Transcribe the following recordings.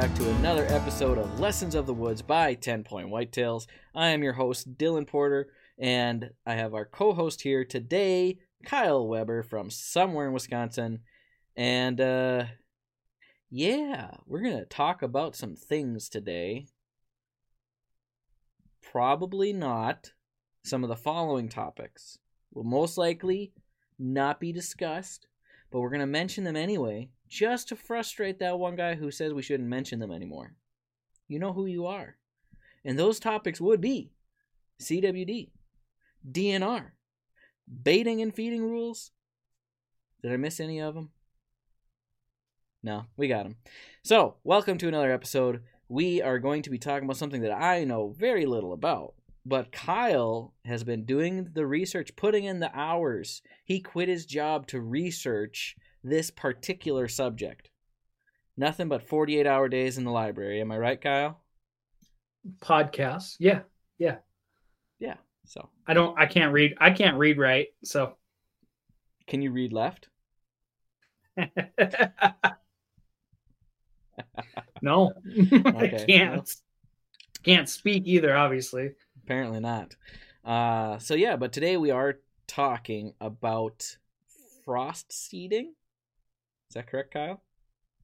back to another episode of Lessons of the Woods by 10 Point Whitetails. I am your host, Dylan Porter, and I have our co-host here today, Kyle Weber from somewhere in Wisconsin. And we're gonna talk about some things today. Probably not some of the following topics will most likely not be discussed, but we're gonna mention them anyway. Just to frustrate that one guy who says we shouldn't mention them anymore. You know who you are. And those topics would be CWD, DNR, baiting and feeding rules. Did I miss any of them? No, we got them. So, welcome to another episode. We are going to be talking about something that I know very little about. But Kyle has been doing the research, putting in the hours. He quit his job to research this particular subject. Nothing but 48-hour days in the library. Am I right, Kyle? Podcasts. Yeah. So I can't read right. So can you read left? No. Okay. I can't. Well, can't speak either, obviously. Apparently not. But today we are talking about frost seeding. Is that correct, Kyle?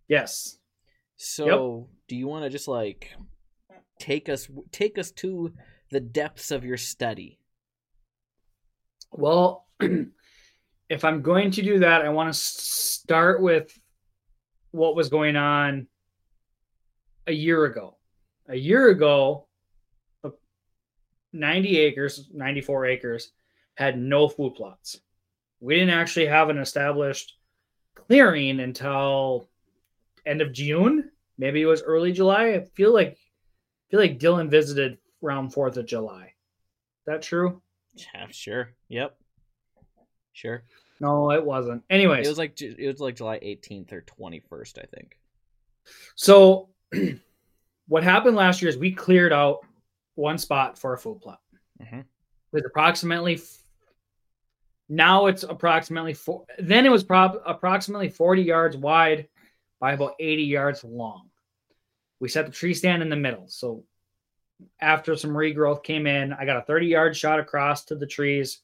Yes. So, do you want to just take us to the depths of your study? Well, if I'm going to do that, I want to start with what was going on a year ago. A year ago, 94 acres, had no food plots. We didn't actually have an established clearing until end of June, maybe it was early July. I feel like Dylan visited around 4th of July. Is that true? Yeah, sure. Yep. Sure. No, it wasn't. Anyways, it was like July 18th or 21st, I think. So, what happened last year is we cleared out one spot for a food plot. Mm-hmm. With approximately 40 yards wide by about 80 yards long. We set the tree stand in the middle. So after some regrowth came in, I got a 30-yard shot across to the trees,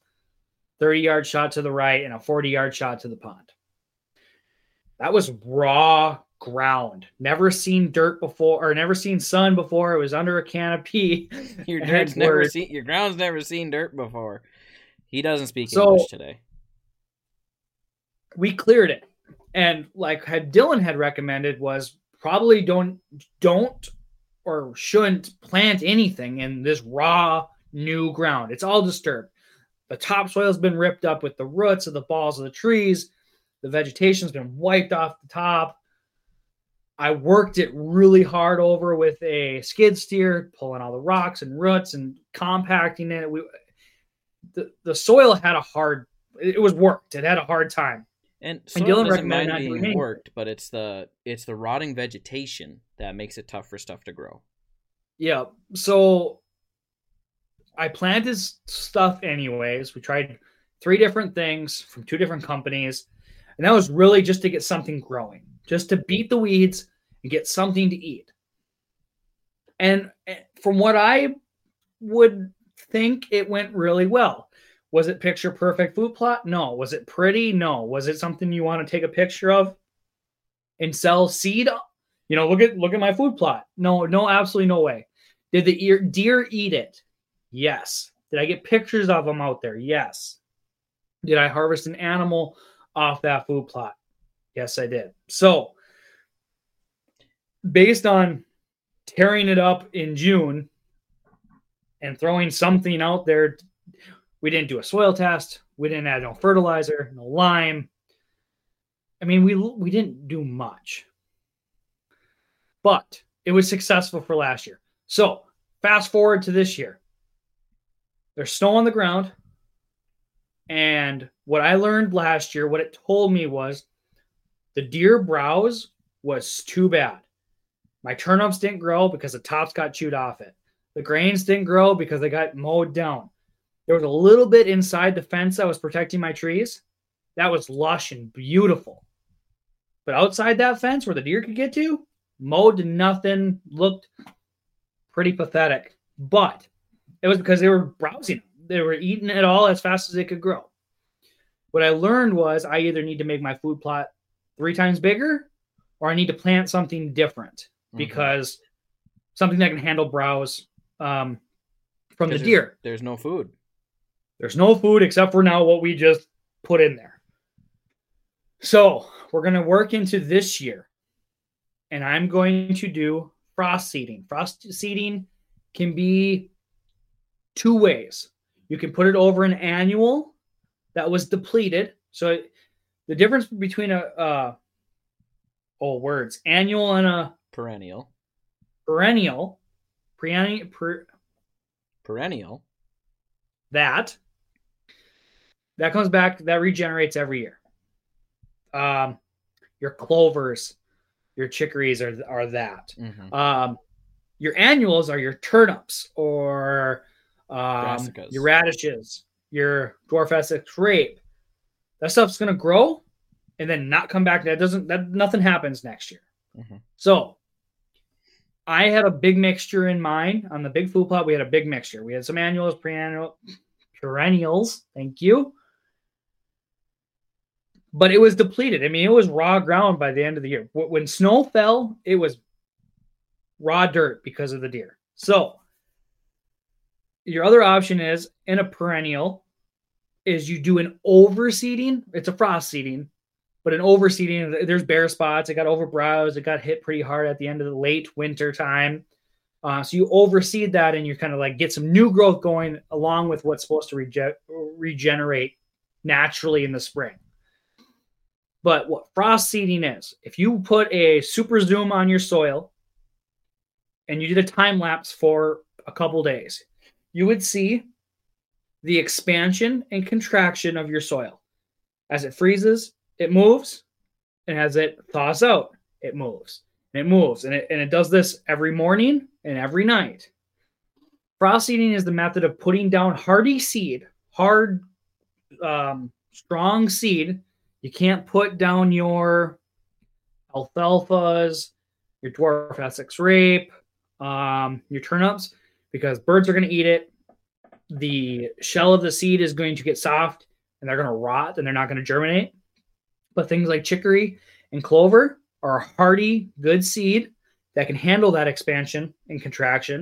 30-yard shot to the right, and a 40-yard shot to the pond. That was raw ground. Never seen dirt before, or never seen sun before. It was under a canopy. Your ground's never seen dirt before. He doesn't speak English today. We cleared it. And Dylan had recommended was probably don't or shouldn't plant anything in this raw new ground. It's all disturbed. The topsoil's been ripped up with the roots of the balls of the trees. The vegetation's been wiped off the top. I worked it really hard over with a skid steer, pulling all the rocks and roots and compacting it. The soil had a hard. It was worked. It had a hard time. And soil doesn't mind being worked, but it's the rotting vegetation that makes it tough for stuff to grow. Yeah. So I planted stuff anyways. We tried 3 different things from 2 different companies, and that was really just to get something growing, just to beat the weeds and get something to eat. And from what I would think, it went really well. Was it picture perfect food plot? No. Was it pretty? No. Was it something you want to take a picture of and sell seed? You know, look at my food plot. No, absolutely no way. Did the deer eat it? Yes. Did I get pictures of them out there? Yes. Did I harvest an animal off that food plot? Yes, I did. So based on tearing it up in June and throwing something out there, we didn't do a soil test. We didn't add no fertilizer, no lime. I mean, we didn't do much. But it was successful for last year. So fast forward to this year. There's snow on the ground. And what I learned last year, what it told me was the deer browse was too bad. My turnips didn't grow because the tops got chewed off it. The grains didn't grow because they got mowed down. There was a little bit inside the fence that was protecting my trees. That was lush and beautiful. But outside that fence where the deer could get to, mowed to nothing, looked pretty pathetic. But it was because they were browsing. They were eating it all as fast as they could grow. What I learned was I either need to make my food plot 3 times bigger or I need to plant something different because something that can handle browse from the deer. There's no food. There's no food except for now what we just put in there. So we're going to work into this year, and I'm going to do frost seeding. Frost seeding can be 2 ways. You can put it over an annual that was depleted. So the difference between annual and a perennial. Perennial. That comes back, that regenerates every year. Your clovers, your chicories are that. Mm-hmm. Your annuals are your turnips or your radishes, your dwarf Essex grape. That stuff's going to grow and then not come back. Nothing happens next year. Mm-hmm. So I had a big mixture in mind on the big food plot. We had a big mixture. We had some annuals, perennials. Thank you. But it was depleted. I mean, it was raw ground by the end of the year. When snow fell, it was raw dirt because of the deer. So your other option is in a perennial is you do an overseeding. It's a frost seeding, but an overseeding, there's bare spots. It got overbrowsed. It got hit pretty hard at the end of the late winter time. So you overseed that and you kind of like get some new growth going along with what's supposed to regenerate naturally in the spring. But what frost seeding is, if you put a super zoom on your soil and you did a time lapse for a couple days, you would see the expansion and contraction of your soil. As it freezes, it moves. And as it thaws out, it moves. And it moves. And it does this every morning and every night. Frost seeding is the method of putting down hardy seed, strong seed. You can't put down your alfalfas, your dwarf Essex rape, your turnips, because birds are going to eat it. The shell of the seed is going to get soft, and they're going to rot, and they're not going to germinate. But things like chicory and clover are a hardy, good seed that can handle that expansion and contraction,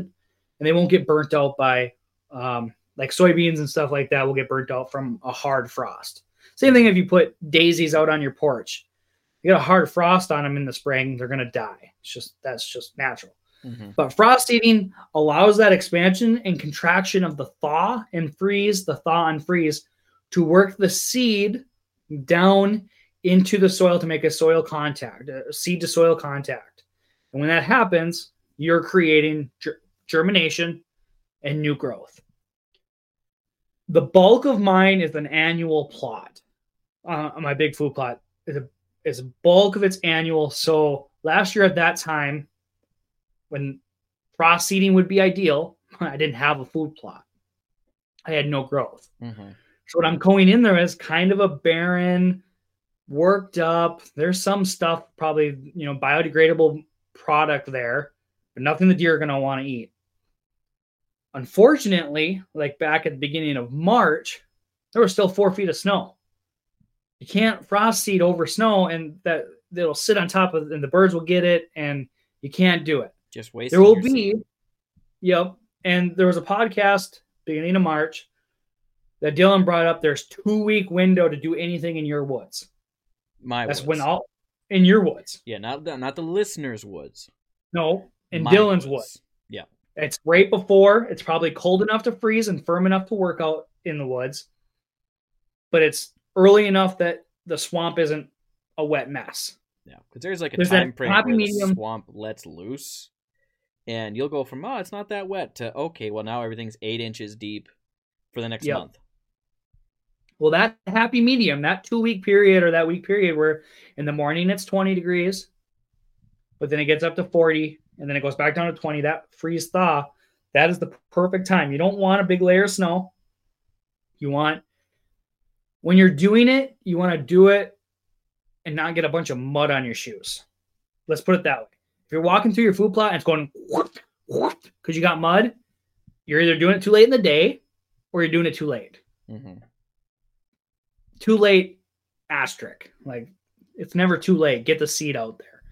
and they won't get burnt out by, like soybeans and stuff like that will get burnt out from a hard frost. Same thing if you put daisies out on your porch. You get a hard frost on them in the spring, they're going to die. That's just natural. Mm-hmm. But frost seeding allows that expansion and contraction of the thaw and freeze, to work the seed down into the soil to make a seed to soil contact. And when that happens, you're creating germination and new growth. The bulk of mine is an annual plot. My big food plot is a bulk of its annual. So last year at that time, when frost seeding would be ideal, I didn't have a food plot. I had no growth. Mm-hmm. So what I'm going in there is kind of a barren, worked up. There's some stuff, probably, biodegradable product there, but nothing the deer are going to want to eat. Unfortunately, like back at the beginning of March, there was still 4 feet of snow. You can't frost seed over snow, and that it'll sit on top of, and the birds will get it, and you can't do it. Just wasting. There will be, seed. Yep. And there was a podcast beginning of March that Dylan brought up. There's 2-week window to do anything in your woods. That's when all in your woods. Yeah, not the listeners' woods. No, in Dylan's woods. Yeah. It's right before. It's probably cold enough to freeze and firm enough to work out in the woods. But it's early enough that the swamp isn't a wet mess. Yeah, because there's like a time frame where the swamp lets loose. And you'll go from, it's not that wet to, okay, well, now everything's 8 inches deep for the next month. Well, that happy medium, that 2-week period or that week period where in the morning it's 20 degrees, but then it gets up to 40 and then it goes back down to 20, that freeze thaw, that is the perfect time. You don't want a big layer of snow. When you're doing it, you want to do it and not get a bunch of mud on your shoes. Let's put it that way. If you're walking through your food plot and it's going because you got mud, you're either doing it too late in the day or you're doing it too late. Mm-hmm. Too late, asterisk. Like, it's never too late. Get the seed out there.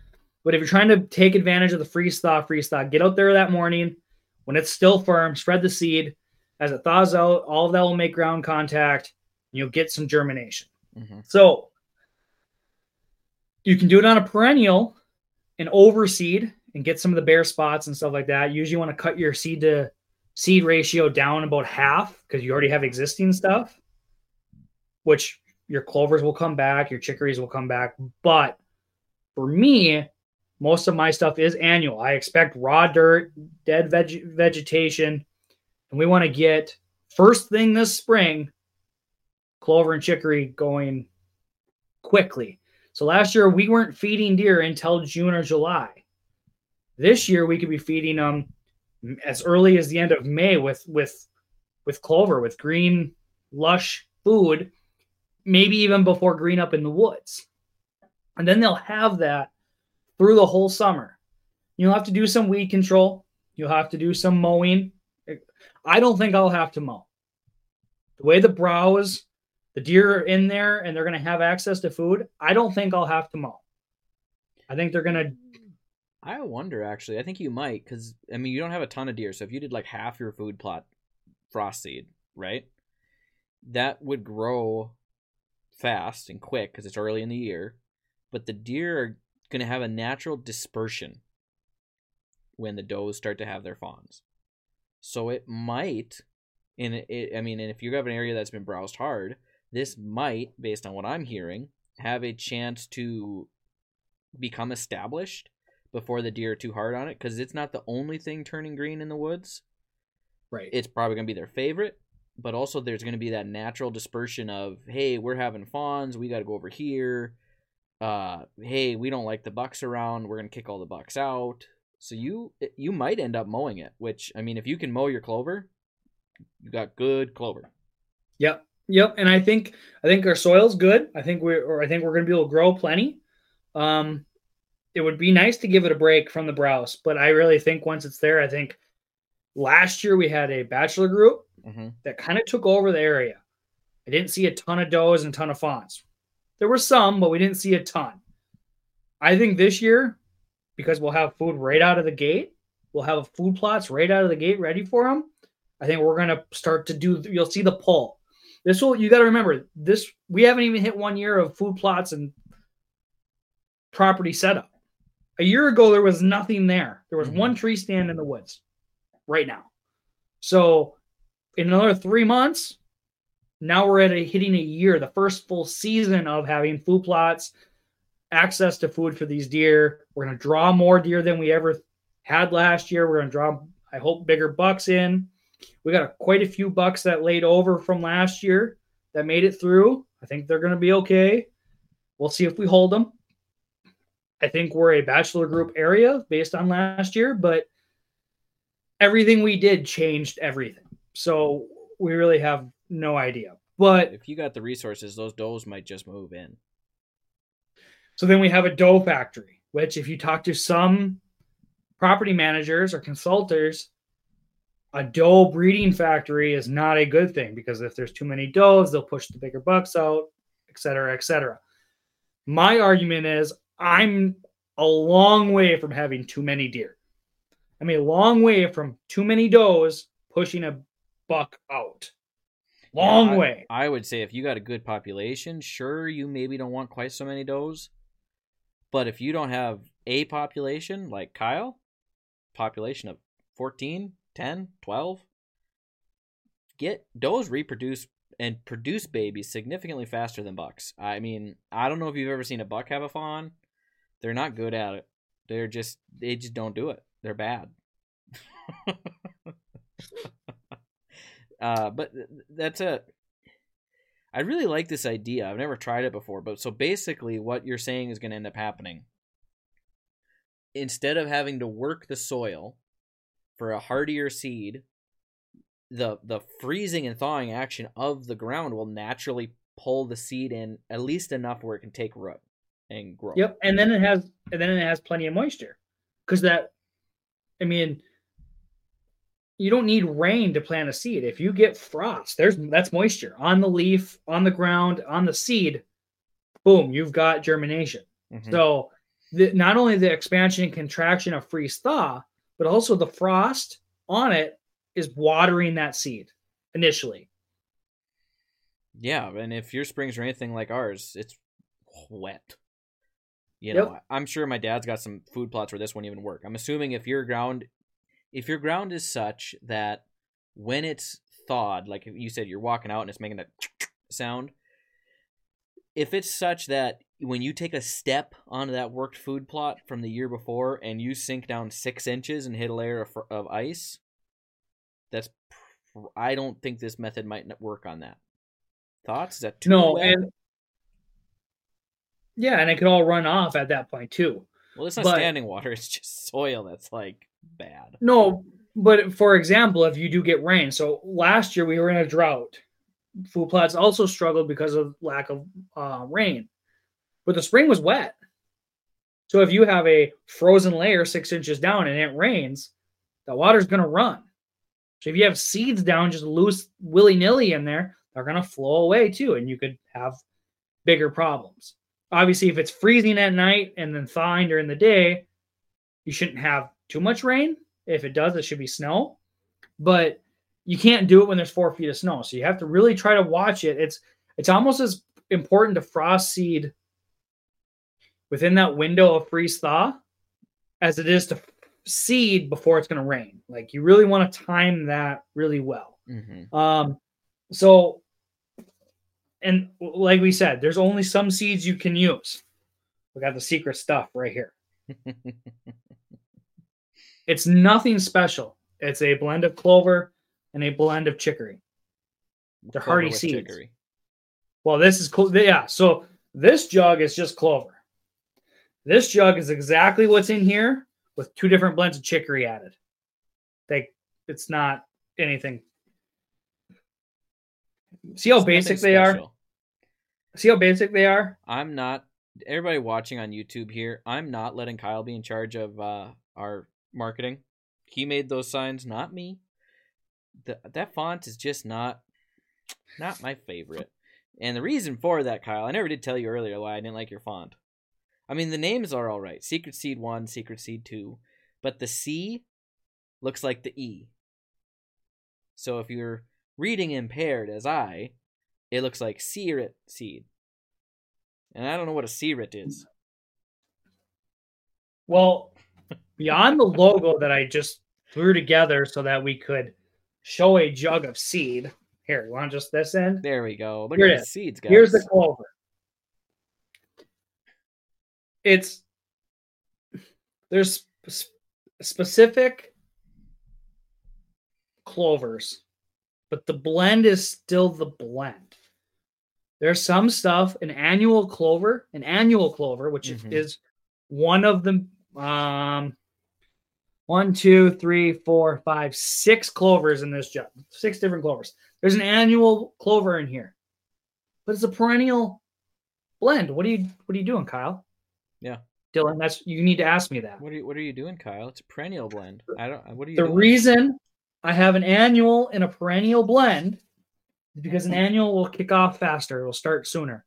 But if you're trying to take advantage of the free stock, get out there that morning when it's still firm, spread the seed. As it thaws out, all of that will make ground contact, and you'll get some germination. Mm-hmm. So you can do it on a perennial and overseed and get some of the bare spots and stuff like that. You usually want to cut your seed to seed ratio down about half because you already have existing stuff, which your clovers will come back, your chicories will come back. But for me, most of my stuff is annual. I expect raw dirt, dead vegetation. And we want to get first thing this spring, clover and chicory going quickly. So last year we weren't feeding deer until June or July. This year we could be feeding them as early as the end of May with clover, with green lush food, maybe even before green up in the woods. And then they'll have that through the whole summer. You'll have to do some weed control. You'll have to do some mowing. I don't think I'll have to mow. The way the browse, the deer are in there and they're going to have access to food, I don't think I'll have to mow. I think they're going to... I wonder, actually. I think you might, because, I mean, you don't have a ton of deer. So if you did like half your food plot frost seed, right? That would grow fast and quick because it's early in the year. But the deer are going to have a natural dispersion when the does start to have their fawns. So it might, and if you have an area that's been browsed hard, this might, based on what I'm hearing, have a chance to become established before the deer are too hard on it, because it's not the only thing turning green in the woods. Right. It's probably going to be their favorite, but also there's going to be that natural dispersion of, hey, we're having fawns, we got to go over here. Hey, we don't like the bucks around, we're going to kick all the bucks out. So you might end up mowing it, which, I mean, if you can mow your clover, you got good clover. Yep. And I think our soil's good. I think we're going to be able to grow plenty. It would be nice to give it a break from the browse, but I really think once it's there, I think last year we had a bachelor group that kind of took over the area. I didn't see a ton of does and a ton of fawns. There were some, but we didn't see a ton. I think this year, because we'll have food right out of the gate. We'll have food plots right out of the gate ready for them. I think we're going to start to do, you'll see the pull. You got to remember this. We haven't even hit 1 year of food plots and property setup. A year ago, there was nothing there. There was one tree stand in the woods right now. So in another 3 months, now we're hitting a year, the first full season of having food plots, access to food for these deer. We're going to draw more deer than we ever had last year. We're going to draw, I hope, bigger bucks in. We got quite a few bucks that laid over from last year that made it through. I think they're going to be okay. We'll see if we hold them. I think we're a bachelor group area based on last year, but everything we did changed everything. So we really have no idea. But if you got the resources, those does might just move in. So then we have a doe factory, which if you talk to some property managers or consultants, a doe breeding factory is not a good thing because if there's too many does, they'll push the bigger bucks out, et cetera, et cetera. My argument is I'm a long way from having too many deer. I'm a long way from too many does pushing a buck out. Long way. I would say if you got a good population, sure, you maybe don't want quite so many does. But if you don't have a population, like Kyle, population of 14, 10, 12, does reproduce and produce babies significantly faster than bucks. I mean, I don't know if you've ever seen a buck have a fawn. They're not good at it. They just don't do it. They're bad. But that's I really like this idea. I've never tried it before, but so basically what you're saying is going to end up happening. Instead of having to work the soil for a hardier seed, the freezing and thawing action of the ground will naturally pull the seed in at least enough where it can take root and grow. Yep, and then it has plenty of moisture. Because that, I mean, you don't need rain to plant a seed. If you get frost, that's moisture on the leaf, on the ground, on the seed. Boom, you've got germination. Mm-hmm. So not only the expansion and contraction of freeze thaw, but also the frost on it is watering that seed initially. Yeah, and if your springs are anything like ours, it's wet. You know, yep. I'm sure my dad's got some food plots where this wouldn't even work. I'm assuming if your ground is such that when it's thawed, like you said, you're walking out and it's making that sound. If it's such that when you take a step onto that worked food plot from the year before and you sink down 6 inches and hit a layer of ice, I don't think this method might work on that. Thoughts? Is that too wet? Yeah, and it could all run off at that point too. Well, it's not standing water. It's just soil that's like bad. No, but for example, if you do get rain. So last year we were in a drought. Food plots also struggled because of lack of rain. But the spring was wet. So if you have a frozen layer 6 inches down and it rains, the water's going to run. So if you have seeds down just loose willy-nilly in there, they're going to flow away too, and you could have bigger problems. Obviously, if it's freezing at night and then thawing during the day, you shouldn't have too much rain. If it does, it should be snow. But you can't do it when there's 4 feet of snow. So you have to really try to watch it. It's almost as important to frost seed within that window of freeze thaw as it is to seed before it's going to rain. Like, you really want to time that really well. Mm-hmm. So, and like we said, there's only some seeds you can use. We got the secret stuff right here. It's nothing special. It's a blend of clover and a blend of chicory. They're hardy seeds. Chicory. Well, this is cool. Yeah. So this jug is just clover. This jug is exactly what's in here with two different blends of chicory added. It's not anything. See how basic they are? See how basic they are? Everybody watching on YouTube here, I'm not letting Kyle be in charge of our marketing. He made those signs, not me. That font is just not my favorite. And the reason for that, Kyle, I never did tell you earlier why I didn't like your font. I mean, the names are all right. Secret Seed 1, Secret Seed 2. But the C looks like the E. So if you're reading impaired as it looks like Secret Seed. And I don't know what a secret is. Well, beyond the logo that I just threw together so that we could show a jug of seed. Here, you want just this end? There we go. Look at the seeds, guys. Here's the clover. There's specific clovers, but the blend is still the blend. There's some stuff, an annual clover, which mm-hmm. is one of the 6 clovers in this jug. 6 different clovers. There's an annual clover in here, but it's a perennial blend. What are you doing, Kyle? Yeah, Dylan, you need to ask me that. What are you doing, Kyle? It's a perennial blend. The reason I have an annual and a perennial blend is because an annual will kick off faster. It'll start sooner.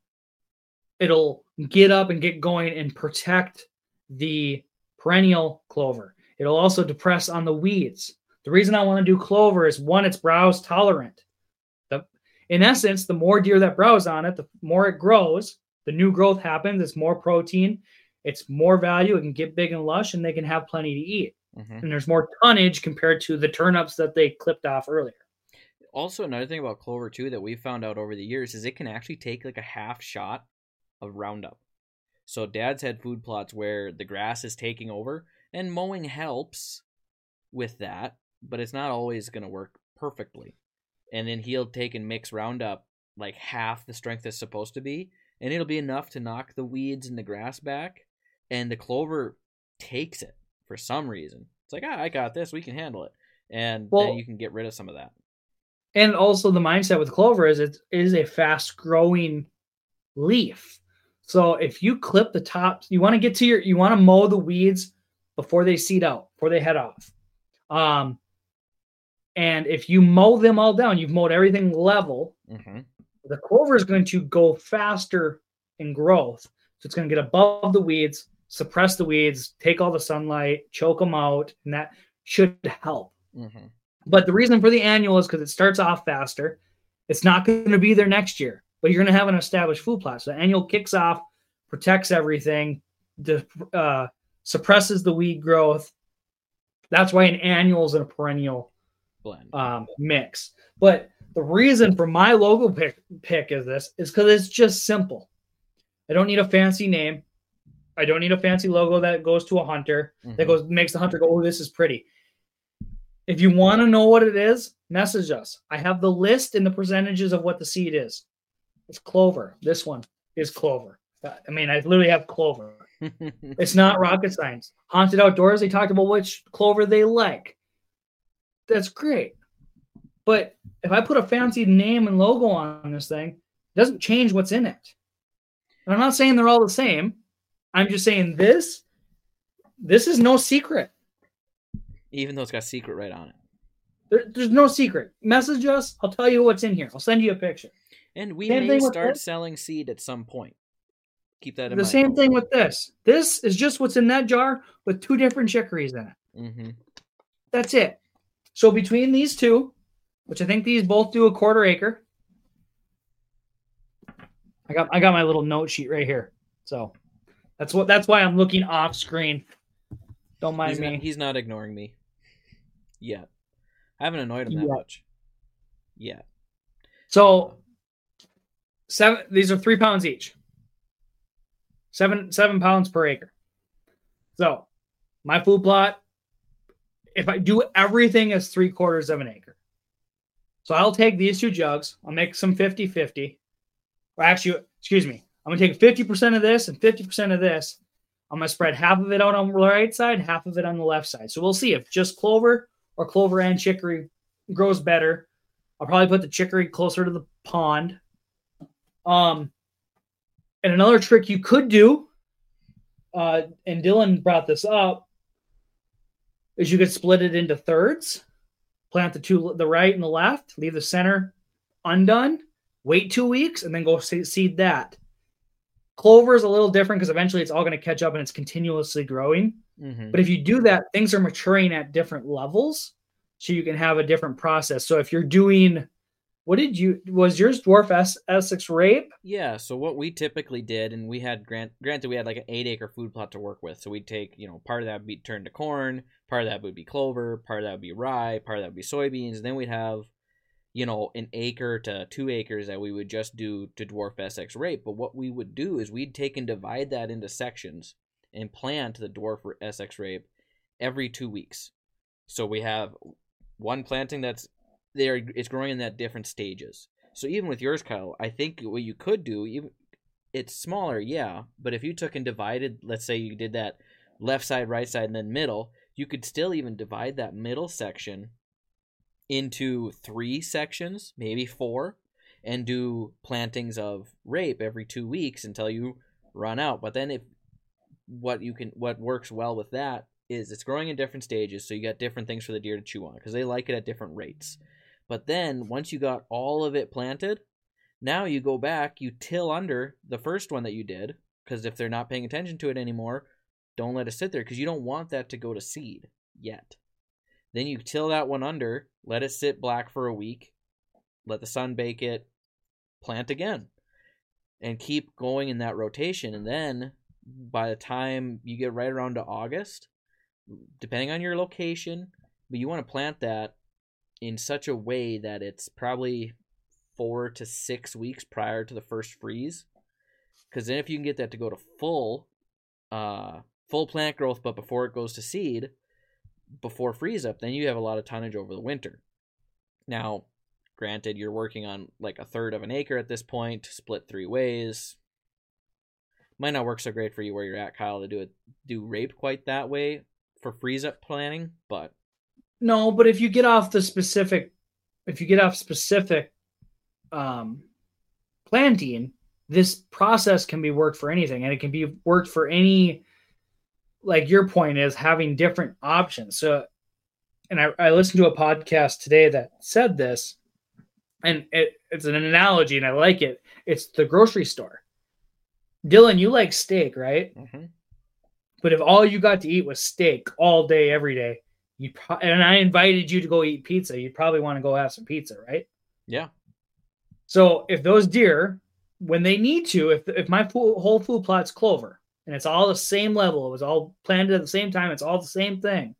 It'll get up and get going and protect the perennial clover. It'll also depress on the weeds. The reason I want to do clover is, one, it's browse tolerant. In essence, the more deer that browse on it, the more it grows. The new growth happens. It's more protein. It's more value. It can get big and lush, and they can have plenty to eat. Mm-hmm. And there's more tonnage compared to the turnips that they clipped off earlier. Also, another thing about clover, too, that we found out over the years is it can actually take like a half shot of Roundup. So Dad's had food plots where the grass is taking over, and mowing helps with that, but it's not always going to work perfectly. And then he'll take and mix Roundup like half the strength it's supposed to be, and it'll be enough to knock the weeds and the grass back, and the clover takes it for some reason. It's like, I got this. We can handle it. And then you can get rid of some of that. And also the mindset with clover is it is a fast-growing leaf. So if you clip the tops, you want to mow the weeds before they seed out, before they head off. And if you mow them all down, you've mowed everything level. Mm-hmm. The clover is going to go faster in growth. So it's going to get above the weeds, suppress the weeds, take all the sunlight, choke them out, and that should help. Mm-hmm. But the reason for the annual is because it starts off faster. It's not going to be there next year, but you're going to have an established food plot. So the annual kicks off, protects everything, suppresses the weed growth. That's why an annual is in a perennial blend mix. But the reason for my logo pick is this is because it's just simple. I don't need a fancy name. I don't need a fancy logo that goes to a hunter that goes makes the hunter go, oh, this is pretty. If you want to know what it is, message us. I have the list and the percentages of what the seed is. It's clover. This one is clover. I mean, I literally have clover. It's not rocket science. Haunted Outdoors, they talked about which clover they like. That's great. But if I put a fancy name and logo on this thing, it doesn't change what's in it. And I'm not saying they're all the same. I'm just saying this is no secret. Even though it's got secret right on it. There's no secret. Message us. I'll tell you what's in here. I'll send you a picture. And we may start selling seed at some point. Keep that in mind. The same thing with this. This is just what's in that jar with two different chicories in it. Mm-hmm. That's it. So between these two, which I think these both do a quarter acre. I got my little note sheet right here. So that's why I'm looking off screen. Don't mind me. He's not ignoring me. Yeah. I haven't annoyed him that much. Yeah. So these are 3 pounds each. 7 pounds per acre. So my food plot, if I do everything, is 3/4 of an acre. So I'll take these two jugs. I'll make some 50-50. Or actually, excuse me. I'm going to take 50% of this and 50% of this. I'm going to spread half of it out on the right side, half of it on the left side. So we'll see if just clover or clover and chicory grows better. I'll probably put the chicory closer to the pond. And another trick you could do, and Dylan brought this up, is you could split it into thirds, plant the right and the left, leave the center undone, wait 2 weeks, and then go seed that. Clover is a little different because eventually it's all going to catch up and it's continuously growing. Mm-hmm. But if you do that, things are maturing at different levels, so you can have a different process. So if you're doing, was yours dwarf Essex rape? Yeah. So what we typically did, and we had granted we had like an 8 acre food plot to work with. So we'd take, part of that would be turned to corn, part of that would be clover, part of that would be rye, part of that would be soybeans. And then we'd have, an acre to 2 acres that we would just do to dwarf Essex rape. But what we would do is we'd take and divide that into sections and plant the dwarf Essex rape every 2 weeks. So we have one planting that's there. It's growing in that different stages. So even with yours, Kyle, I think what you could do, it's smaller, yeah, but if you took and divided, let's say you did that left side, right side, and then middle, you could still even divide that middle section into 3 sections, maybe 4, and do plantings of rape every 2 weeks until you run out. But then what works well with that is it's growing in different stages, so you got different things for the deer to chew on because they like it at different rates. But then once you got all of it planted, now you go back, you till under the first one that you did, because if they're not paying attention to it anymore, don't let it sit there because you don't want that to go to seed yet. Then you till that one under, let it sit black for a week, let the sun bake it, plant again, and keep going in that rotation. And then by the time you get right around to August, depending on your location, but you want to plant that in such a way that it's probably 4 to 6 weeks prior to the first freeze. Because then if you can get that to go to full plant growth, but before it goes to seed, before freeze up, then you have a lot of tonnage over the winter. Now, granted, you're working on like 1/3 of an acre at this point, split 3 ways. Might not work so great for you where you're at, Kyle, to do rape quite that way for freeze up planning, but no. But if you get off specific planting, this process can be worked for anything, and it can be worked for any like your point is, having different options. So, and I listened to a podcast today that said this, and it's an analogy, and I like it. It's the grocery store. Dylan, you like steak, right? Mm-hmm. But if all you got to eat was steak all day, every day, and I invited you to go eat pizza, you'd probably want to go have some pizza, right? Yeah. So if those deer, when they need to, if my whole food plot's clover and it's all the same level, it was all planted at the same time, it's all the same thing.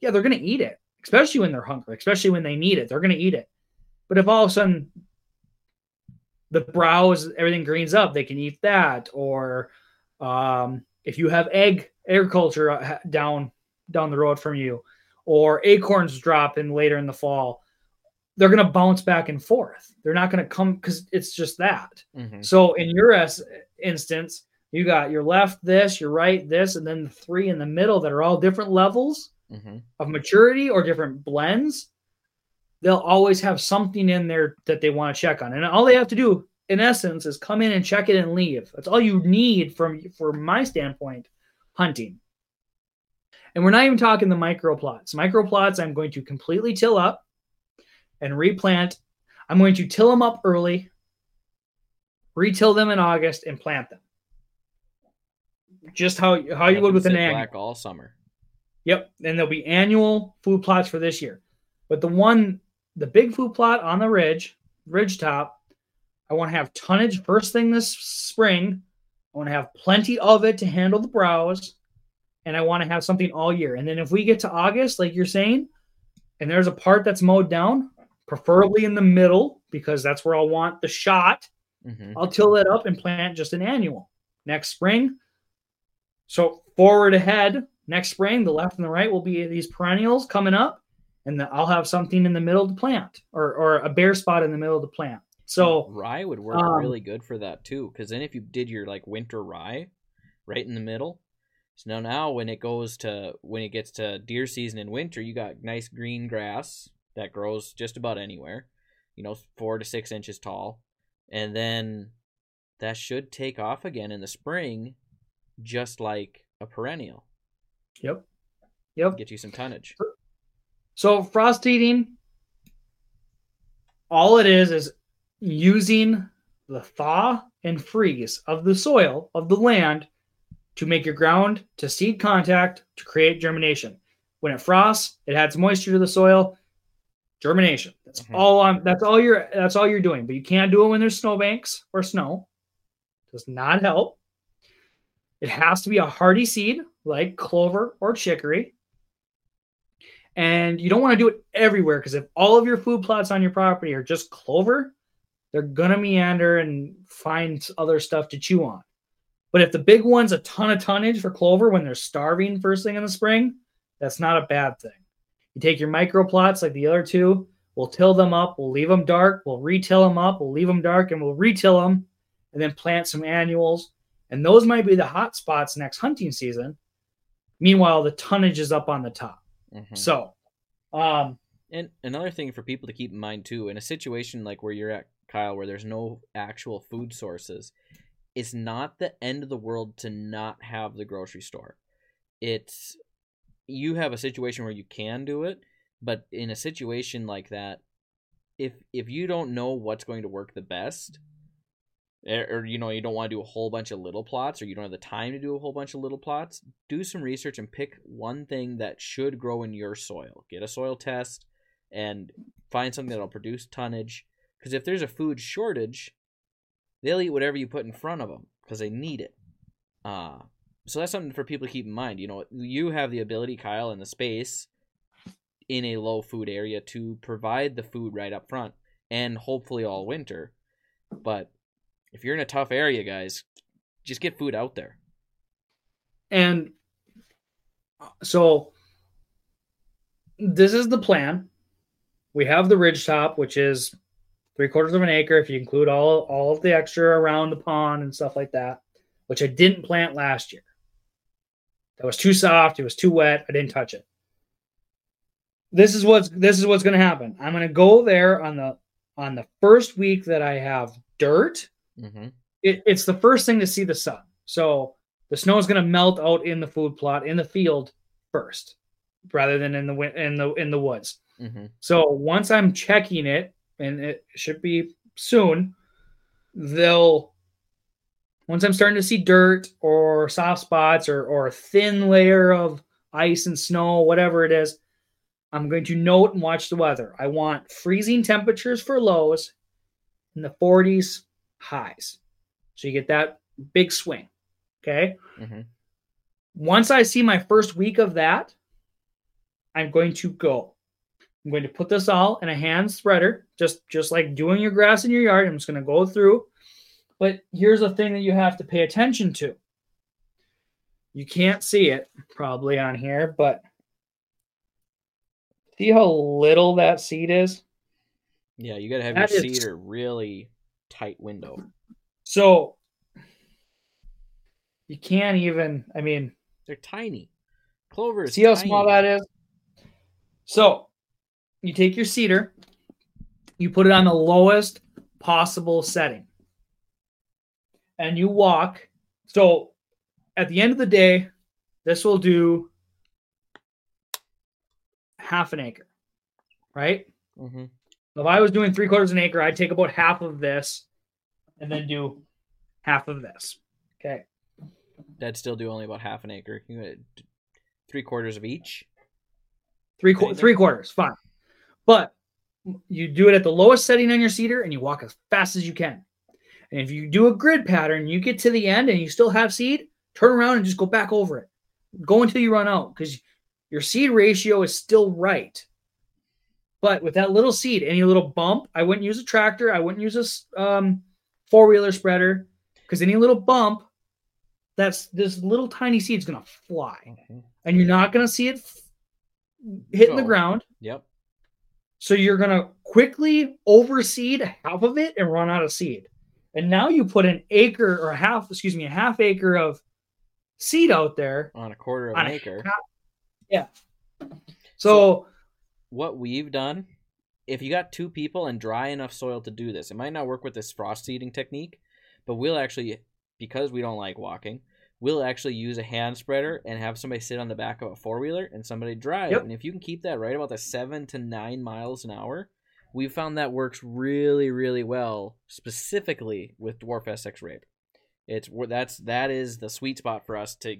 Yeah, they're going to eat it, especially when they're hungry, especially when they need it. They're going to eat it. But if all of a sudden the browse, everything greens up, they can eat that. Or if you have agriculture down the road from you, or acorns drop in later in the fall, they're going to bounce back and forth. They're not going to come because it's just that. Mm-hmm. So in your instance, you got your left this, your right this, and then the three in the middle that are all different levels mm-hmm. of maturity or different blends. They'll always have something in there that they want to check on. And all they have to do, in essence, is come in and check it and leave. That's all you need from my standpoint, hunting. And we're not even talking the micro plots. Micro plots, I'm going to completely till up and replant. I'm going to till them up early, retill them in August, and plant them. Just how you would with an annual. Black all summer. Yep. And there'll be annual food plots for this year. But the big food plot on the ridge top, I want to have tonnage first thing this spring. I want to have plenty of it to handle the browse. And I want to have something all year. And then if we get to August, like you're saying, and there's a part that's mowed down, preferably in the middle, because that's where I'll want the shot. Mm-hmm. I'll till it up and plant just an annual next spring. So forward ahead next spring, the left and the right will be these perennials coming up, and then I'll have something in the middle to plant or a bare spot in the middle to plant. So rye would work really good for that too. Cause then if you did your like winter rye right in the middle, so now when it gets to deer season in winter, you got nice green grass that grows just about anywhere, 4 to 6 inches tall. And then that should take off again in the spring, just like a perennial. Yep. Get you some tonnage. So frost eating, all it is using the thaw and freeze of the soil, of the land, to make your ground to seed contact to create germination. When it frosts, it adds moisture to the soil, germination. That's mm-hmm. That's all you're doing. But you can't do it when there's snowbanks or snow. Does not help. It has to be a hardy seed like clover or chicory. And you don't want to do it everywhere, because if all of your food plots on your property are just clover, they're going to meander and find other stuff to chew on. But if the big one's a ton of tonnage for clover when they're starving first thing in the spring, that's not a bad thing. You take your micro plots like the other two, we'll till them up, we'll leave them dark, we'll retill them up, we'll leave them dark, and we'll retill them, and then plant some annuals. And those might be the hot spots next hunting season. Meanwhile, the tonnage is up on the top. Mm-hmm. So, and another thing for people to keep in mind too, in a situation like where you're at, Kyle, where there's no actual food sources, it's not the end of the world to not have the grocery store. It's, you have a situation where you can do it, but in a situation like that, if you don't know what's going to work the best, or you don't want to do a whole bunch of little plots, or you don't have the time to do a whole bunch of little plots, do some research and pick one thing that should grow in your soil. Get a soil test and find something that'll produce tonnage, because if there's a food shortage, they'll eat whatever you put in front of them because they need it. So that's something for people to keep in mind. You have the ability, Kyle, and the space in a low food area to provide the food right up front and hopefully all winter. But if you're in a tough area, guys, just get food out there. And so this is the plan. We have the ridge top, which is 3/4 of an acre if you include all of the extra around the pond and stuff like that, which I didn't plant last year. That was too soft. It was too wet. I didn't touch it. This is what's going to happen. I'm going to go there on the first week that I have dirt. Mm-hmm. It's the first thing to see the sun. So The snow is going to melt out in the food plot in the field first, rather than in the woods. Mm-hmm. So once I'm checking it, and it should be soon, once I'm starting to see dirt or soft spots or a thin layer of ice and snow, whatever it is, I'm going to note and watch the weather. I want freezing temperatures for lows in the 40s, highs. So you get that big swing. Okay. Mm-hmm. Once I see my first week of that, I'm going to put this all in a hand spreader, just like doing your grass in your yard. I'm just going to go through. But here's the thing that you have to pay attention to. You can't see it probably on here, but see how little that seed is? Yeah, you got to have that your seeder really tight window. So you can't even, I mean. They're tiny. Clover is see tiny. How small that is? So you take your seeder, you put it on the lowest possible setting, and you walk. So at the end of the day, this will do half an acre, right? Mm-hmm. If I was doing 3/4 an acre, I'd take about half of this and then do half of this. Okay. That'd still do only about half an acre. You had 3/4 of each. Three quarters, fine. But you do it at the lowest setting on your seeder and you walk as fast as you can. And if you do a grid pattern, you get to the end and you still have seed, turn around and just go back over it. Go until you run out, because your seed ratio is still right. But with that little seed, any little bump, I wouldn't use a tractor. I wouldn't use a four-wheeler spreader, because any little bump, that's this little tiny seed's going to fly. Okay. And you're not going to see it hitting the ground. Yep. So you're going to quickly overseed half of it and run out of seed. And now you put a half acre of seed out there on a quarter of an acre. Yeah. So what we've done, if you got two people and dry enough soil to do this, it might not work with this frost seeding technique, but we'll actually, because we don't like walking, we'll actually use a hand spreader and have somebody sit on the back of a four-wheeler and somebody drive. Yep. And if you can keep that right about the 7 to 9 miles an hour, we found that works really, really well, specifically with dwarf Essex rape. That is the sweet spot for us to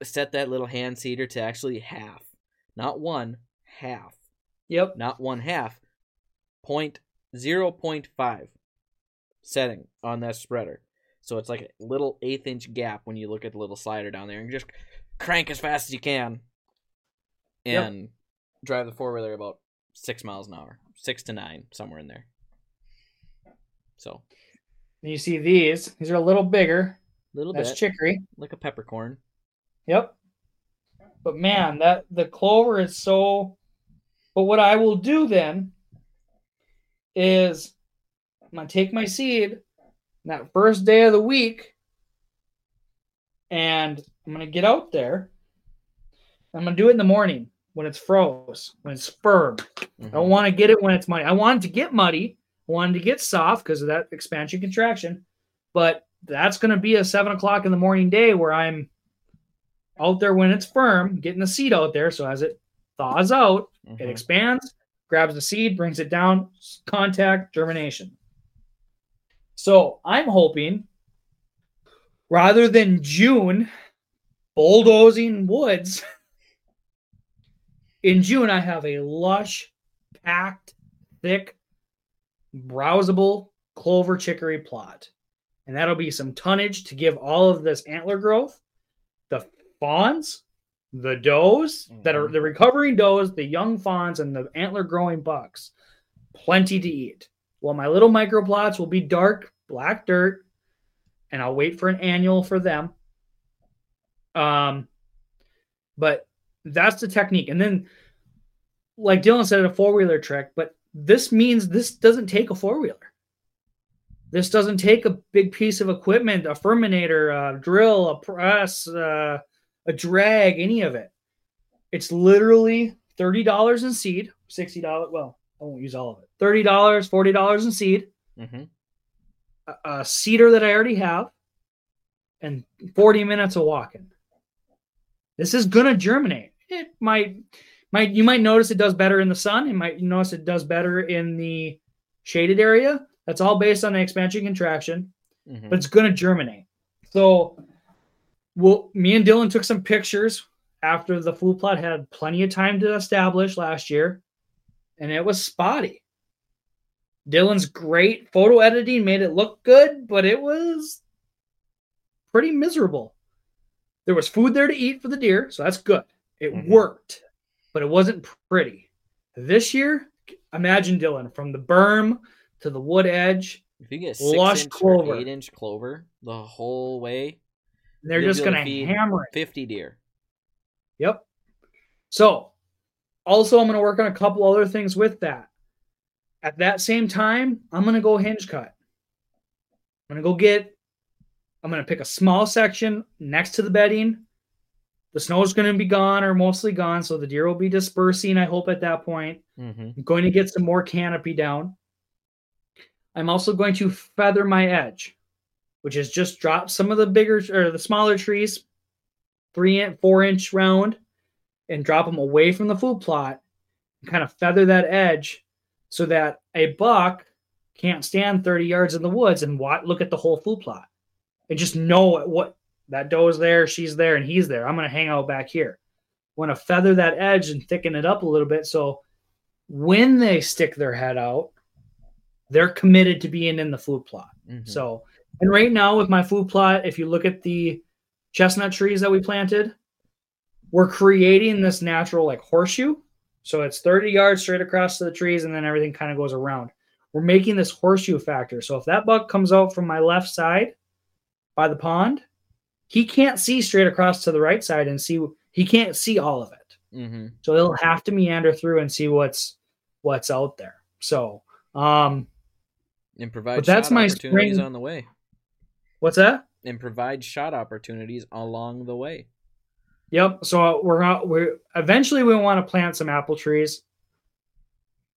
set that little hand seeder to actually half, not one half. Yep. Not one half, 0.5 setting on that spreader. So it's like a little 1/8 inch gap when you look at the little slider down there, and just crank as fast as you can and drive the four-wheeler about 6 miles an hour, 6 to 9, somewhere in there. So you see these are a little bigger. That's chicory. Like a peppercorn. Yep. But man, the clover is so, but what I will do then is I'm going to take my seed that first day of the week, and I'm going to get out there. I'm going to do it in the morning when it's froze, when it's firm. Mm-hmm. I don't want to get it when it's muddy. I want it to get muddy. I want it to get soft because of that expansion contraction. But that's going to be a 7 o'clock in the morning day where I'm out there when it's firm, getting the seed out there. So as it thaws out, mm-hmm. it expands, grabs the seed, brings it down, contact, germination. So I'm hoping, rather than June bulldozing woods, in June I have a lush, packed, thick, browsable clover chicory plot. And that'll be some tonnage to give all of this antler growth, the fawns, the does, mm-hmm. that are the recovering does, the young fawns, and the antler growing bucks. Plenty to eat. Well, my little microplots will be dark, black dirt, and I'll wait for an annual for them. But that's the technique. And then, like Dylan said, a four-wheeler trick, but this means this doesn't take a four-wheeler. This doesn't take a big piece of equipment, a ferminator, a drill, a press, a drag, any of it. It's literally $30 in seed, $60, well, I won't use all of it. $30, $40 in seed. Mm-hmm. A seeder that I already have. and 40 minutes of walking. This is going to germinate. It might, you might notice it does better in the sun. You might notice it does better in the shaded area. That's all based on the expansion contraction, but it's going to germinate. So me and Dylan took some pictures after the food plot had plenty of time to establish last year, and it was spotty. Dylan's great photo editing made it look good, but it was pretty miserable. There was food there to eat for the deer, so that's good. It worked, but it wasn't pretty. This year, imagine Dylan from the berm to the wood edge. If you get 6-inch or 8-inch clover the whole way, they're just going to hammer it. 50 deer. Yep. So, also I'm going to work on a couple other things with that. At that same time, I'm going to go hinge cut. I'm going to pick a small section next to the bedding. The snow is going to be gone or mostly gone, so the deer will be dispersing, I hope, at that point. I'm going to get some more canopy down. I'm also going to feather my edge, which is just drop some of the bigger or the smaller trees, 3-inch, 4-inch round, and drop them away from the food plot and kind of feather that edge so that a buck can't stand 30 yards in the woods and look at the whole food plot and just know what that doe's there, she's there, and he's there. I'm going to hang out back here. I want to feather that edge and thicken it up a little bit so when they stick their head out, they're committed to being in the food plot. So, and right now with my food plot, if you look at the chestnut trees that we planted, we're creating this natural like horseshoe. So it's 30 yards straight across to the trees, and then everything kind of goes around. We're making this horseshoe factor. So if that buck comes out from my left side by the pond, he can't see straight across to the right side and see. He can't see all of it. So he'll have to meander through and see what's out there. So, and provide shot opportunities on the way. What's that? And provide shot opportunities along the way. Yep. So eventually we want to plant some apple trees.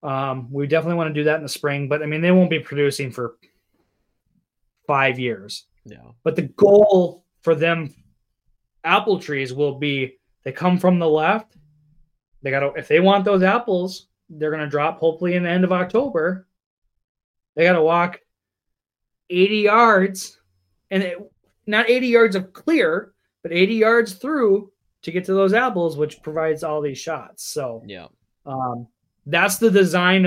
We definitely want to do that in the spring, but I mean, they won't be producing for 5 years. No. But the goal for them, apple trees will be, they come from the left. They got to, if they want those apples, they're going to drop hopefully in the end of October. They got to walk 80 yards and not 80 yards of clear, but 80 yards through to get to those apples, which provides all these shots. So yeah, that's the design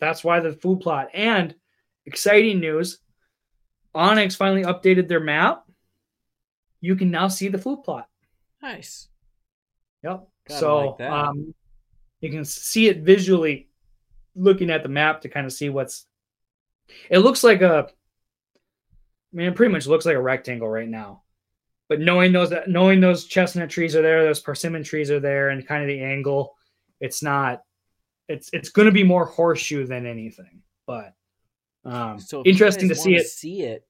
that's why the food plot. And exciting news, Onyx finally updated their map. You can now see the food plot. Nice. Yep. So you can see it visually looking at the map to kind of see it looks like it pretty much looks like a rectangle right now. But knowing those chestnut trees are there, those persimmon trees are there, and kind of the angle, it's going to be more horseshoe than anything. But so interesting to see it. See it.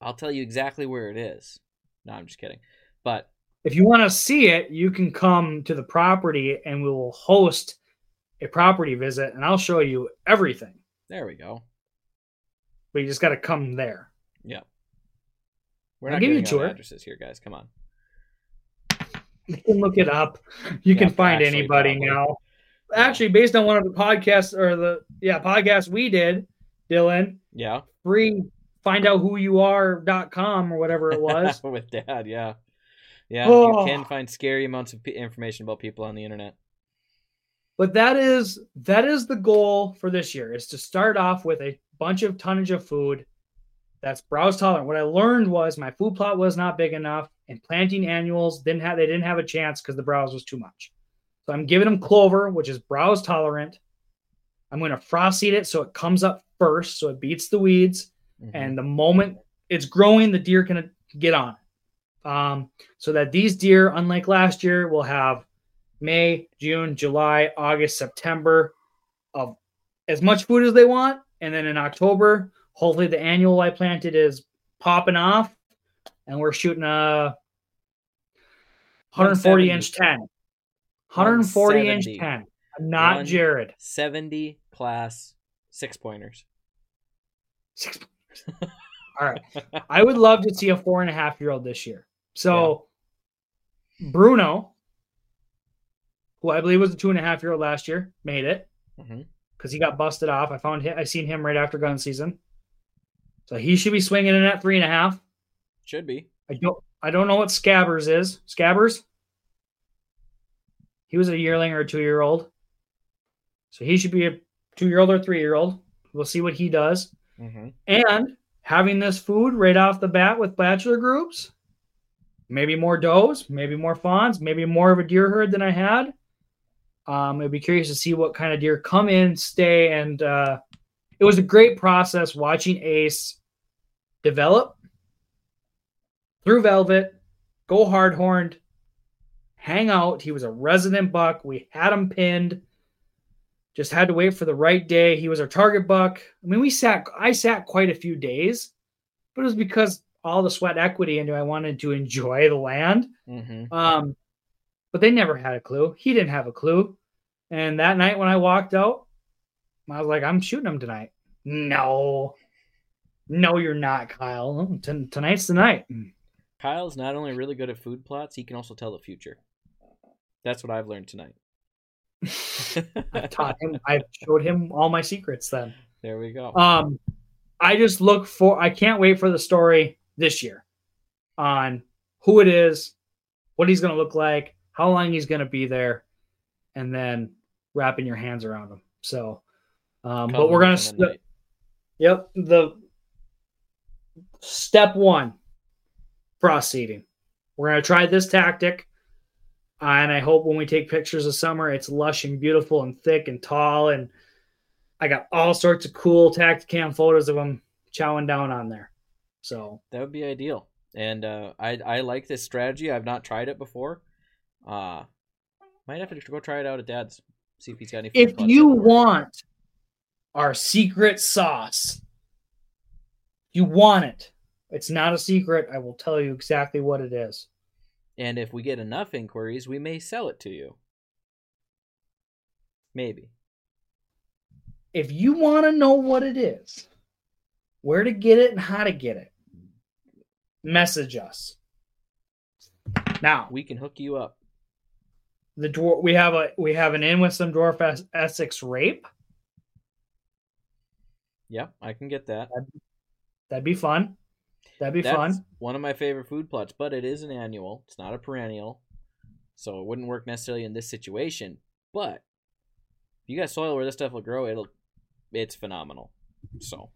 I'll tell you exactly where it is. No, I'm just kidding. But if you want to see it, you can come to the property, and we will host a property visit, and I'll show you everything. There we go. But you just got to come there. Yeah. We're not giving you addresses here, guys. Come on. You can look it up. You can find anybody now. Actually, based on one of the podcasts podcast we did, Dylan. Yeah. Free findoutwhoyouare.com or whatever it was. With Dad, yeah. Yeah, You can find scary amounts of information about people on the internet. But that is the goal for this year, is to start off with a bunch of tonnage of food that's browse tolerant. What I learned was my food plot was not big enough, and planting annuals didn't have a chance because the browse was too much. So I'm giving them clover, which is browse tolerant. I'm going to frost seed it so it comes up first, so it beats the weeds. And the moment it's growing, the deer can get on it. So that these deer, unlike last year, will have May, June, July, August, September of as much food as they want, and then in October. Hopefully the annual I planted is popping off, and we're shooting a 140-inch 10. 140-inch 10. I'm not Jared. 70 class 6-pointers. All right. I would love to see a 4.5-year-old this year. So yeah. Bruno, who I believe was a 2.5-year-old last year, made it because he got busted off. I seen him right after gun season. So he should be swinging in at 3.5. Should be. I don't know what Scabbers is. Scabbers? He was a yearling or a 2-year-old. So he should be a 2-year-old or 3-year-old. We'll see what he does. Mm-hmm. And having this food right off the bat with bachelor groups, maybe more does, maybe more fawns, maybe more of a deer herd than I had. I'd be curious to see what kind of deer come in, stay, and it was a great process watching Ace develop through velvet, go hard-horned, hang out. He was a resident buck. We had him pinned. Just had to wait for the right day. He was our target buck. I mean, I sat quite a few days, but it was because all the sweat equity into I wanted to enjoy the land. Mm-hmm. But they never had a clue. He didn't have a clue. And that night when I walked out, I was like, I'm shooting him tonight. No, you're not, Kyle. Tonight's the night. Kyle's not only really good at food plots, he can also tell the future. That's what I've learned tonight. I showed him all my secrets then. There we go. I can't wait for the story this year on who it is, what he's going to look like, how long he's going to be there, and then wrapping your hands around him. So, but we're going to, yep. The step one, frost seeding. We're going to try this tactic. And I hope when we take pictures of summer, it's lush and beautiful and thick and tall. And I got all sorts of cool Tacticam photos of them chowing down on there. So that would be ideal. And I like this strategy. I've not tried it before. Might have to go try it out at Dad's. See if he's got any. If you want our secret sauce, you want it. It's not a secret. I will tell you exactly what it is. And if we get enough inquiries, we may sell it to you. Maybe. If you want to know what it is, where to get it and how to get it, message us. Now we can hook you up. The dwarf, we have an in with some dwarf Essex rape. Yeah, I can get that. That'd be fun. That's fun. One of my favorite food plots, but it is an annual. It's not a perennial. So it wouldn't work necessarily in this situation. But if you got soil where this stuff will grow, it's phenomenal. So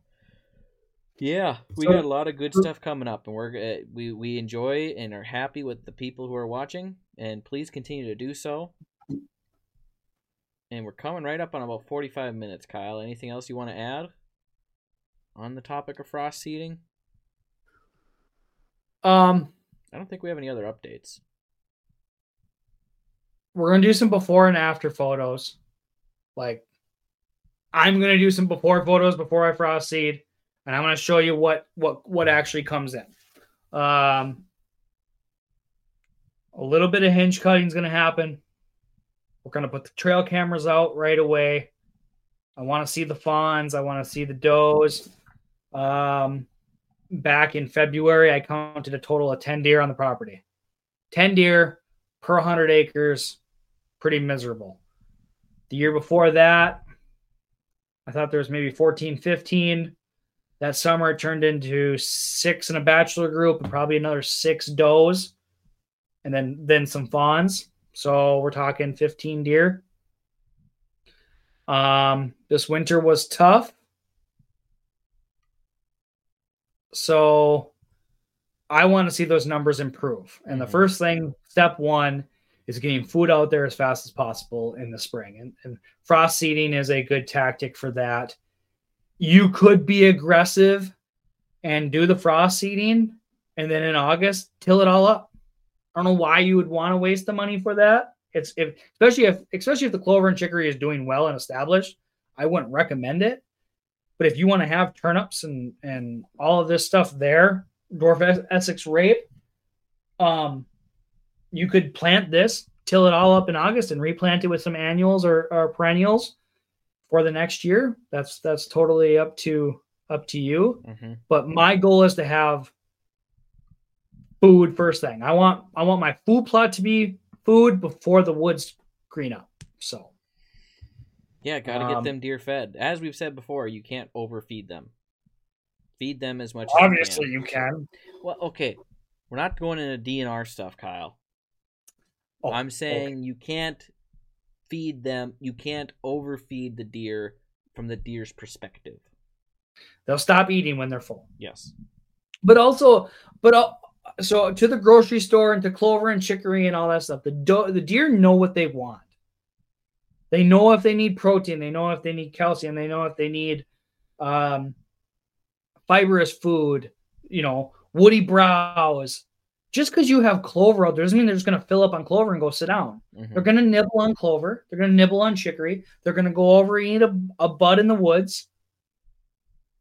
yeah, we got a lot of good stuff coming up, and we enjoy and are happy with the people who are watching, and please continue to do so. And we're coming right up on about 45 minutes, Kyle. Anything else you want to add on the topic of frost seeding? I don't think we have any other updates. We're going to do some before and after photos. Like, I'm going to do some before photos before I frost seed, and I'm going to show you what actually comes in. A little bit of hinge cutting is going to happen. We're going to put the trail cameras out right away. I want to see the fawns. I want to see the does. Back in February, I counted a total of 10 deer on the property. 10 deer per 100 acres. Pretty miserable. The year before that, I thought there was maybe 14, 15. That summer, it turned into 6 in a bachelor group and probably another 6 does. And then some fawns. So we're talking 15 deer. This winter was tough. So I want to see those numbers improve. And the first thing, step one, is getting food out there as fast as possible in the spring. And frost seeding is a good tactic for that. You could be aggressive and do the frost seeding and then in August, till it all up. I don't know why you would want to waste the money for that. Especially if the clover and chicory is doing well and established, I wouldn't recommend it. But if you want to have turnips and all of this stuff there, dwarf Essex rape, you could plant this, till it all up in August, and replant it with some annuals or perennials for the next year. That's totally up to up to you. Mm-hmm. But my goal is to have food first thing. I want my food plot to be food before the woods green up. So yeah, gotta get them deer fed. As we've said before, you can't overfeed them. Feed them as much as obviously you can. Well, okay. We're not going into DNR stuff, Kyle. Oh, I'm saying okay. You can't feed them. You can't overfeed the deer from the deer's perspective. They'll stop eating when they're full. Yes. But also, so to the grocery store and to clover and chicory and all that stuff, the deer know what they want. They know if they need protein. They know if they need calcium. They know if they need fibrous food, woody browse. Just because you have clover out there doesn't mean they're just going to fill up on clover and go sit down. Mm-hmm. They're going to nibble on clover. They're going to nibble on chicory. They're going to go over and eat a bud in the woods.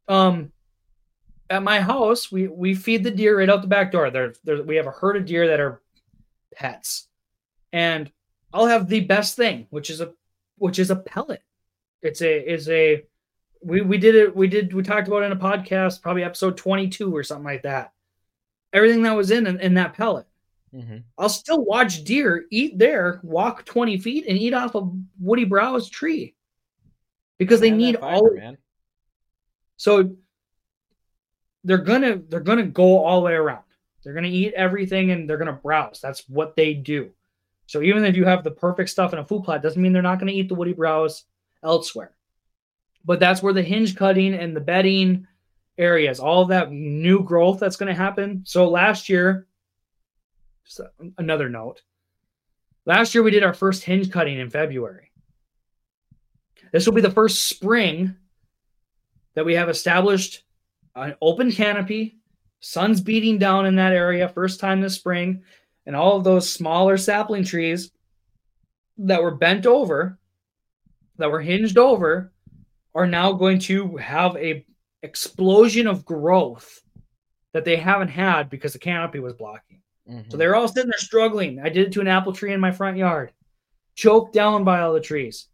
At my house, we feed the deer right out the back door. We have a herd of deer that are pets. And I'll have the best thing, which is a pellet. We talked about it in a podcast, probably episode 22 or something like that. Everything that was in that pellet. Mm-hmm. I'll still watch deer eat there, walk 20 feet and eat off a woody browse tree because they need fiber, all. Man. So they're gonna go all the way around. They're gonna eat everything and they're gonna browse. That's what they do. So even if you have the perfect stuff in a food plot, doesn't mean they're not going to eat the woody browse elsewhere. But that's where the hinge cutting and the bedding areas, all that new growth that's going to happen. So last year, just another note, last year we did our first hinge cutting in February. This will be the first spring that we have established an open canopy, sun's beating down in that area, first time this spring. And all of those smaller sapling trees that were bent over, that were hinged over, are now going to have a explosion of growth that they haven't had because the canopy was blocking. Mm-hmm. So they're all sitting there struggling. I did it to an apple tree in my front yard. Choked down by all the trees.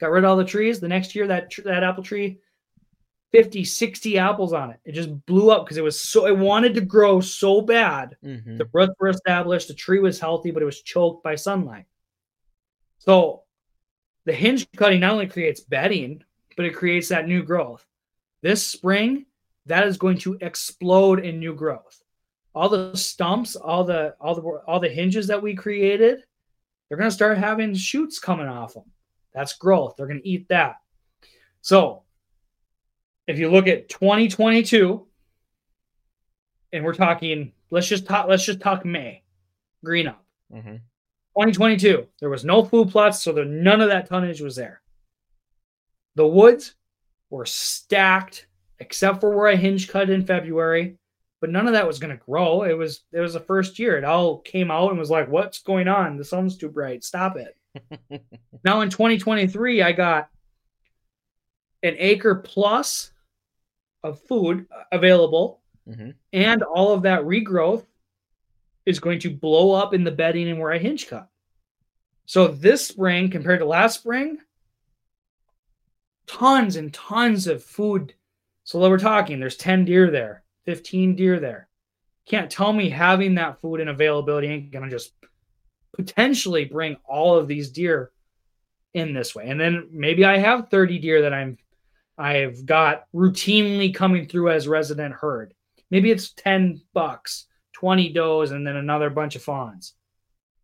Got rid of all the trees. The next year, that apple tree, 50, 60 apples on it. It just blew up because it wanted to grow so bad. Mm-hmm. The roots were established, the tree was healthy, but it was choked by sunlight. So the hinge cutting not only creates bedding, but it creates that new growth. This spring, that is going to explode in new growth. All the stumps, all the hinges that we created, they're going to start having shoots coming off them. That's growth. They're going to eat that. So if you look at 2022, and we're talking, let's just talk May, green up. Mm-hmm. 2022, there was no food plots, so none of that tonnage was there. The woods were stacked, except for where I hinge cut in February, but none of that was going to grow. It was the first year. It all came out and was like, what's going on? The sun's too bright. Stop it. Now in 2023, I got an acre plus of food available, mm-hmm. and all of that regrowth is going to blow up in the bedding and where I hinge cut. So this spring compared to last spring, tons and tons of food. So we're talking, there's 10 deer there, 15 deer there. Can't tell me having that food and availability ain't going to just potentially bring all of these deer in this way. And then maybe I have 30 deer that I've got routinely coming through as resident herd. Maybe it's 10 bucks, 20 does, and then another bunch of fawns.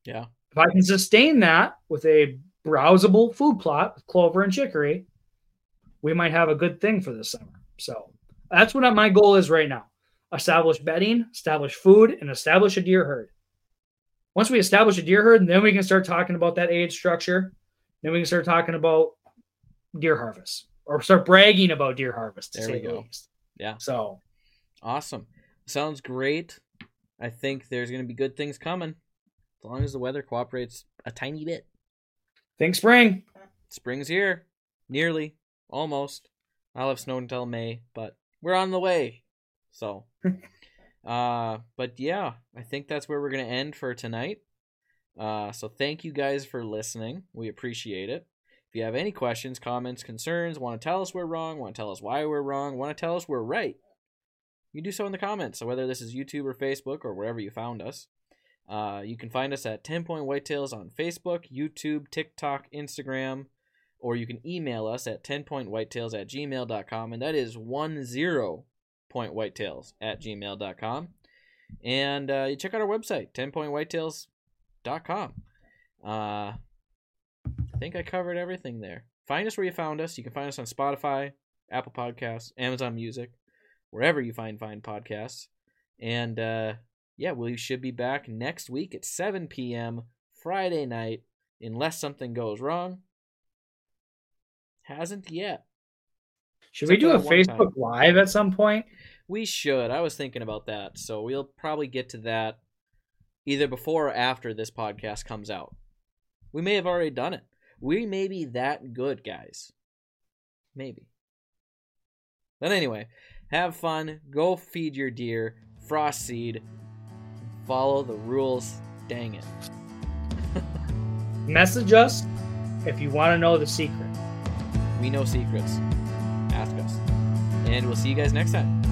Yeah. If I can sustain that with a browsable food plot with clover and chicory, we might have a good thing for this summer. So that's what my goal is right now. Establish bedding, establish food, and establish a deer herd. Once we establish a deer herd, then we can start talking about that age structure. Then we can start talking about deer harvest, or start bragging about deer harvest. There we go. Yeah. So awesome. Sounds great. I think there's going to be good things coming as long as the weather cooperates a tiny bit. Think spring. Spring's here. Nearly. Almost. I'll have snow until May, but we're on the way. So, but yeah, I think that's where we're going to end for tonight. So thank you guys for listening. We appreciate it. If you have any questions, comments, concerns, want to tell us we're wrong, want to tell us why we're wrong, want to tell us we're right, you do so in the comments. So whether this is YouTube or Facebook or wherever you found us, you can find us at 10 Point Whitetails on Facebook, YouTube, TikTok, Instagram, or you can email us at 10pointwhitetails@gmail.com, and that is 10pointwhitetails@gmail.com. And you check out our website, 10pointwhitetails.com. I think I covered everything there. Find us where you found us. You can find us on Spotify, Apple Podcasts, Amazon Music, wherever you find podcasts. And yeah, we should be back next week at 7 p.m. Friday night, unless something goes wrong. Hasn't yet. Should we do a Facebook Live at some point? We should. I was thinking about that. So we'll probably get to that either before or after this podcast comes out. We may have already done it. We may be that good, guys. Maybe. But anyway, have fun. Go feed your deer. Frost seed. Follow the rules. Dang it. Message us if you want to know the secret. We know secrets. Ask us. And we'll see you guys next time.